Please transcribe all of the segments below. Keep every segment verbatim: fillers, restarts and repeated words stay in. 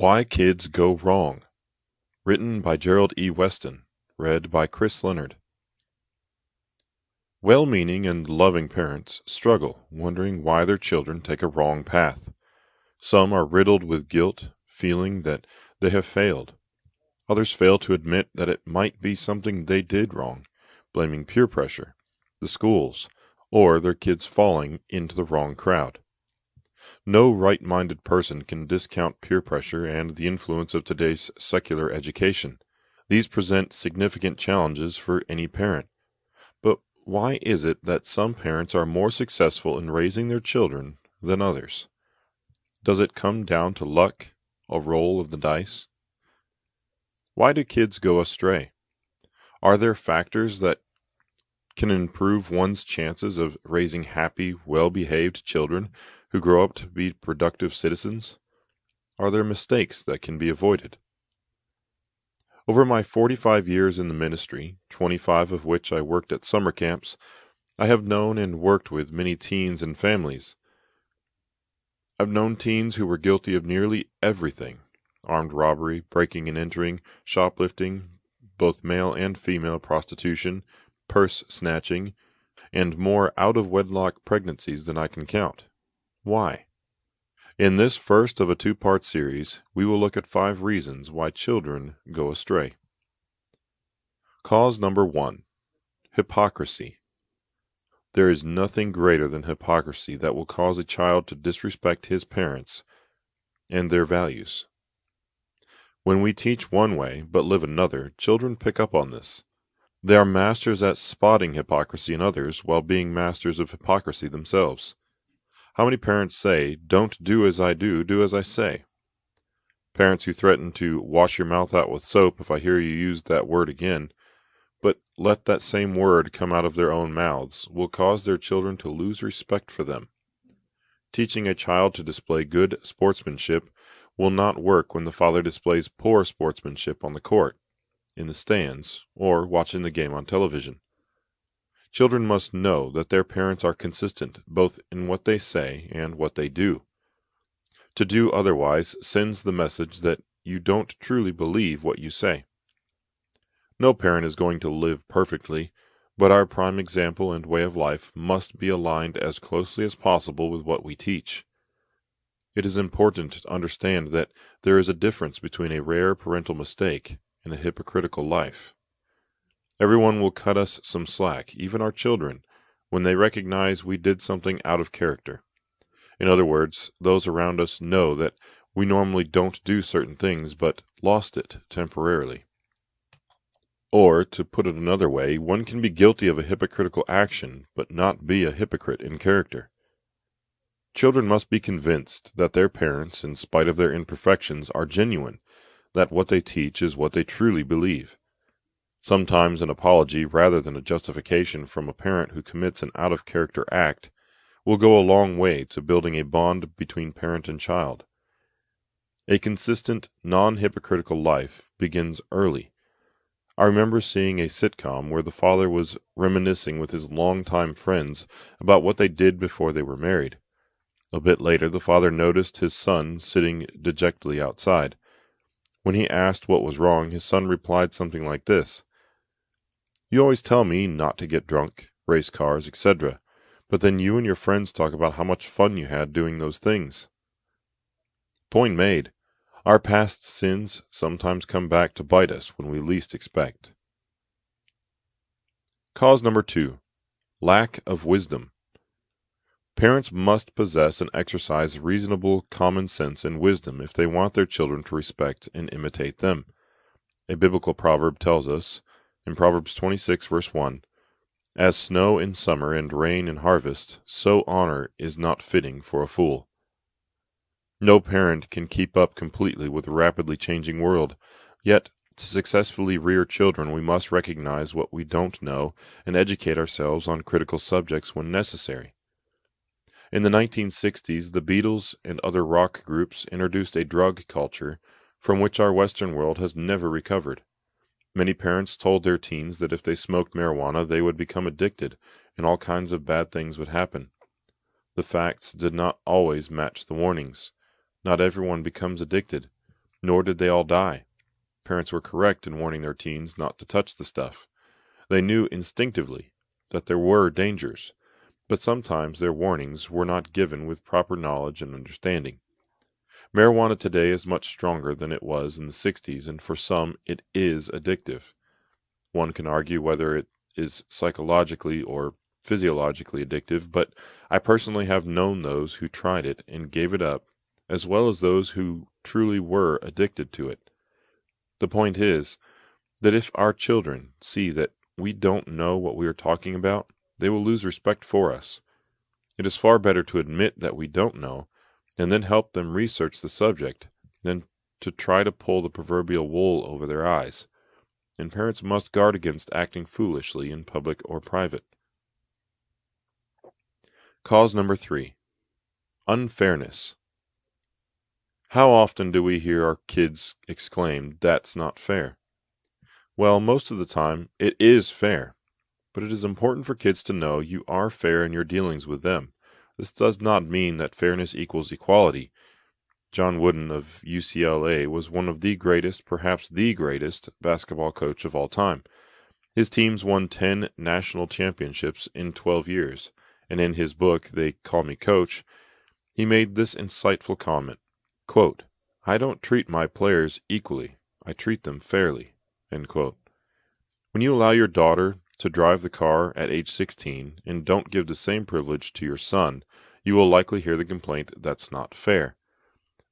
Why Kids Go Wrong, written by Gerald E. Weston, read by Chris Leonard. Well-meaning and loving parents struggle, wondering why their children take a wrong path. Some are riddled with guilt, feeling that they have failed. Others fail to admit that it might be something they did wrong, blaming peer pressure, the schools, or their kids falling into the wrong crowd. No right-minded person can discount peer pressure and the influence of today's secular education. These present significant challenges for any parent. But why is it that some parents are more successful in raising their children than others? Does it come down to luck, a roll of the dice? Why do kids go astray? Are there factors that can improve one's chances of raising happy, well-behaved children who grow up to be productive citizens? Are there mistakes that can be avoided? Over my forty-five years in the ministry, twenty-five of which I worked at summer camps, I have known and worked with many teens and families. I've known teens who were guilty of nearly everything: armed robbery, breaking and entering, shoplifting, both male and female prostitution, purse snatching, and more out-of-wedlock pregnancies than I can count. Why? In this first of a two-part series, we will look at five reasons why children go astray. Cause number one, hypocrisy. There is nothing greater than hypocrisy that will cause a child to disrespect his parents and their values. When we teach one way but live another, children pick up on this. They are masters at spotting hypocrisy in others while being masters of hypocrisy themselves. How many parents say, "Don't do as I do, do as I say"? Parents who threaten to wash your mouth out with soap if I hear you use that word again, but let that same word come out of their own mouths, will cause their children to lose respect for them. Teaching a child to display good sportsmanship will not work when the father displays poor sportsmanship on the court, in the stands, or watching the game on television. Children must know that their parents are consistent both in what they say and what they do. To do otherwise sends the message that you don't truly believe what you say. No parent is going to live perfectly, but our prime example and way of life must be aligned as closely as possible with what we teach. It is important to understand that there is a difference between a rare parental mistake in a hypocritical life. Everyone will cut us some slack, even our children, when they recognize we did something out of character. In other words, those around us know that we normally don't do certain things, but lost it temporarily. Or, to put it another way, one can be guilty of a hypocritical action, but not be a hypocrite in character. Children must be convinced that their parents, in spite of their imperfections, are genuine, that what they teach is what they truly believe. Sometimes an apology rather than a justification from a parent who commits an out-of-character act will go a long way to building a bond between parent and child. A consistent, non-hypocritical life begins early. I remember seeing a sitcom where the father was reminiscing with his longtime friends about what they did before they were married. A bit later, the father noticed his son sitting dejectedly outside. When he asked what was wrong, his son replied something like this: "You always tell me not to get drunk, race cars, et cetera, but then you and your friends talk about how much fun you had doing those things." Point made. Our past sins sometimes come back to bite us when we least expect. Cause number two, lack of wisdom. Parents must possess and exercise reasonable common sense and wisdom if they want their children to respect and imitate them. A biblical proverb tells us, in Proverbs twenty-six, verse one, "As snow in summer and rain in harvest, so honor is not fitting for a fool." No parent can keep up completely with the rapidly changing world, yet to successfully rear children we must recognize what we don't know and educate ourselves on critical subjects when necessary. In the nineteen sixties, the Beatles and other rock groups introduced a drug culture from which our Western world has never recovered. Many parents told their teens that if they smoked marijuana, they would become addicted, and all kinds of bad things would happen. The facts did not always match the warnings. Not everyone becomes addicted. Nor did they all die. Parents were correct in warning their teens not to touch the stuff. They knew instinctively that there were dangers, but sometimes their warnings were not given with proper knowledge and understanding. Marijuana today is much stronger than it was in the sixties, and for some it is addictive. One can argue whether it is psychologically or physiologically addictive, but I personally have known those who tried it and gave it up, as well as those who truly were addicted to it. The point is that if our children see that we don't know what we are talking about, they will lose respect for us. It is far better to admit that we don't know and then help them research the subject than to try to pull the proverbial wool over their eyes. And parents must guard against acting foolishly in public or private. Cause number three, unfairness. How often do we hear our kids exclaim, "That's not fair"? Well, most of the time, it is fair. But it is important for kids to know you are fair in your dealings with them. This does not mean that fairness equals equality. John Wooden of U C L A was one of the greatest, perhaps the greatest, basketball coach of all time. His teams won ten national championships in twelve years, and in his book, They Call Me Coach, he made this insightful comment, quote, "I don't treat my players equally. I treat them fairly," end quote. When you allow your daughter to drive the car at age sixteen and don't give the same privilege to your son, you will likely hear the complaint, "That's not fair."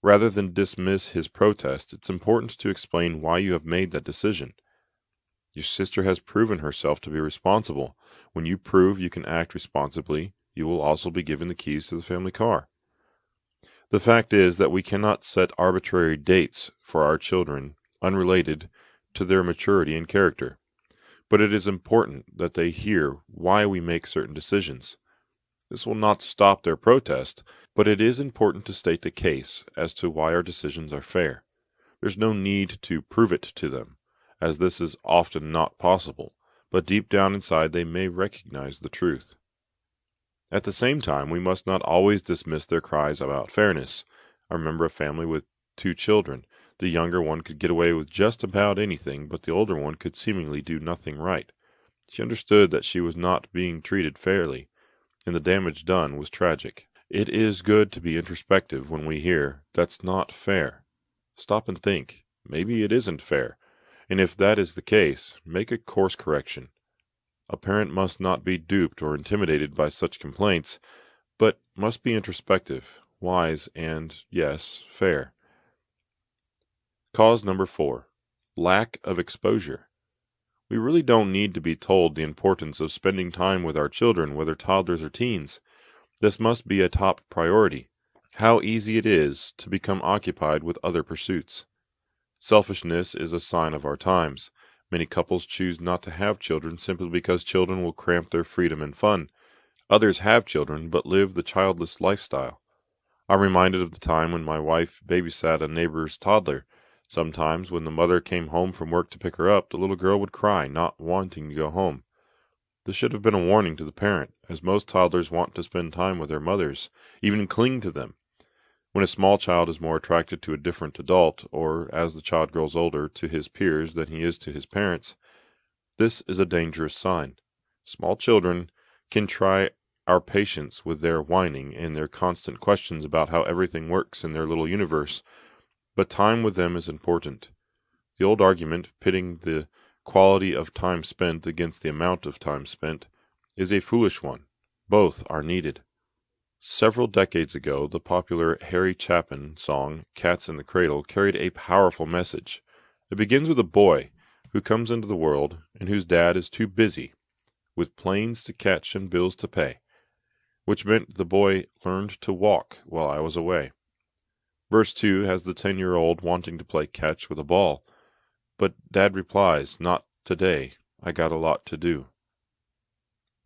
Rather than dismiss his protest, it's important to explain why you have made that decision. Your sister has proven herself to be responsible. When you prove you can act responsibly, you will also be given the keys to the family car. The fact is that we cannot set arbitrary dates for our children unrelated to their maturity and character. But it is important that they hear why we make certain decisions. This will not stop their protest, but it is important to state the case as to why our decisions are fair. There's no need to prove it to them, as this is often not possible, but deep down inside they may recognize the truth. At the same time, we must not always dismiss their cries about fairness. I remember a family with two children. The younger one could get away with just about anything, but the older one could seemingly do nothing right. She understood that she was not being treated fairly, and the damage done was tragic. It is good to be introspective when we hear, "That's not fair." Stop and think. Maybe it isn't fair, and if that is the case, make a course correction. A parent must not be duped or intimidated by such complaints, but must be introspective, wise, and, yes, fair. Cause number four, lack of exposure. We really don't need to be told the importance of spending time with our children, whether toddlers or teens. This must be a top priority. How easy it is to become occupied with other pursuits. Selfishness is a sign of our times. Many couples choose not to have children simply because children will cramp their freedom and fun. Others have children but live the childless lifestyle. I'm reminded of the time when my wife babysat a neighbor's toddler. Sometimes, when the mother came home from work to pick her up, the little girl would cry, not wanting to go home. This should have been a warning to the parent, as most toddlers want to spend time with their mothers, even cling to them. When a small child is more attracted to a different adult, or, as the child grows older, to his peers than he is to his parents, this is a dangerous sign. Small children can try our patience with their whining and their constant questions about how everything works in their little universe, but time with them is important. The old argument, pitting the quality of time spent against the amount of time spent, is a foolish one. Both are needed. Several decades ago, the popular Harry Chapin song, Cats in the Cradle, carried a powerful message. It begins with a boy who comes into the world and whose dad is too busy with planes to catch and bills to pay, which meant the boy learned to walk while I was away. Verse two has the ten-year-old wanting to play catch with a ball, but Dad replies, "Not today. I got a lot to do."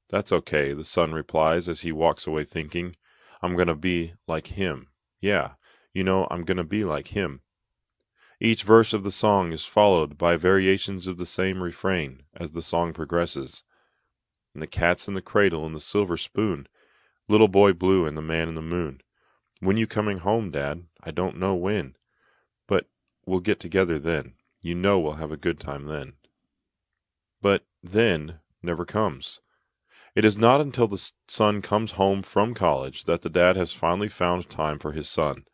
"That's okay," the son replies as he walks away thinking, "I'm going to be like him. Yeah, you know, I'm going to be like him." Each verse of the song is followed by variations of the same refrain as the song progresses. And the cat's in the cradle and the silver spoon, little boy blue and the man in the moon. "When you coming home, Dad? I don't know when." "But we'll get together then. You know we'll have a good time then. But then never comes. It is not until the son comes home from college that the dad has finally found time for his son.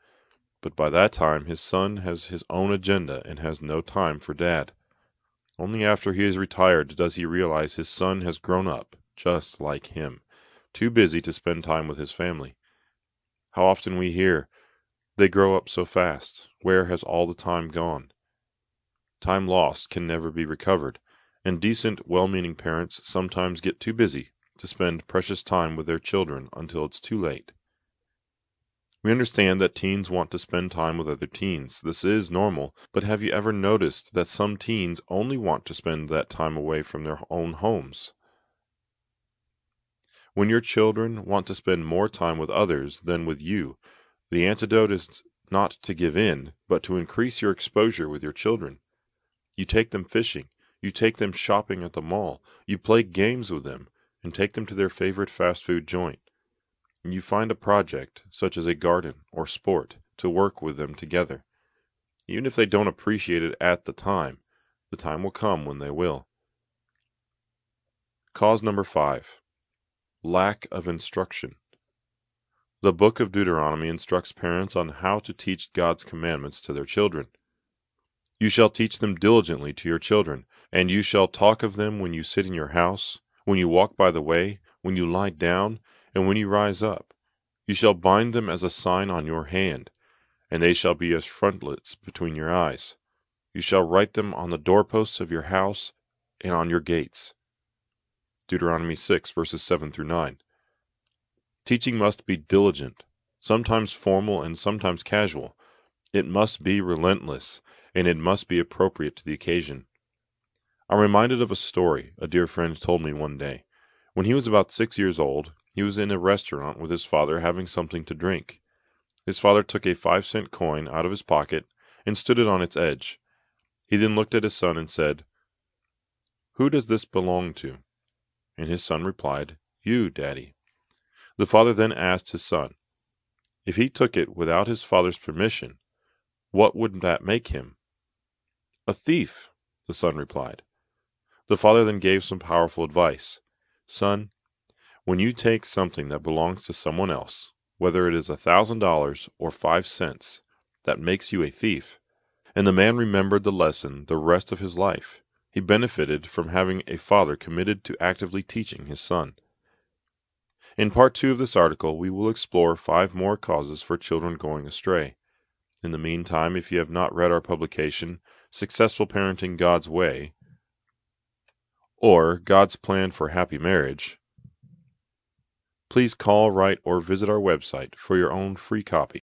But by that time, his son has his own agenda and has no time for dad. Only after he is retired does he realize his son has grown up, just like him, too busy to spend time with his family. How often we hear, "They grow up so fast. Where has all the time gone?" Time lost can never be recovered, and decent, well-meaning parents sometimes get too busy to spend precious time with their children until it's too late. We understand that teens want to spend time with other teens. This is normal, but have you ever noticed that some teens only want to spend that time away from their own homes? When your children want to spend more time with others than with you, the antidote is not to give in, but to increase your exposure with your children. You take them fishing, you take them shopping at the mall, you play games with them, and take them to their favorite fast food joint. You find a project, such as a garden or sport, to work with them together. Even if they don't appreciate it at the time, the time will come when they will. Cause number five, lack of instruction. The book of Deuteronomy instructs parents on how to teach God's commandments to their children. You shall teach them diligently to your children, and you shall talk of them when you sit in your house, when you walk by the way, when you lie down, and when you rise up. You shall bind them as a sign on your hand, and they shall be as frontlets between your eyes. You shall write them on the doorposts of your house and on your gates. Deuteronomy six, verses seven through nine. Teaching must be diligent, sometimes formal and sometimes casual. It must be relentless, and it must be appropriate to the occasion. I'm reminded of a story a dear friend told me one day. When he was about six years old, he was in a restaurant with his father having something to drink. His father took a five-cent coin out of his pocket and stood it on its edge. He then looked at his son and said, "Who does this belong to?" And his son replied, "You, Daddy." The father then asked his son, if he took it without his father's permission, what would that make him? "A thief," the son replied. The father then gave some powerful advice. "Son, when you take something that belongs to someone else, whether it is a thousand dollars or five cents, that makes you a thief." And the man remembered the lesson the rest of his life. He benefited from having a father committed to actively teaching his son. In part two of this article, we will explore five more causes for children going astray. In the meantime, if you have not read our publication, Successful Parenting God's Way, or God's Plan for Happy Marriage, please call, write, or visit our website for your own free copy.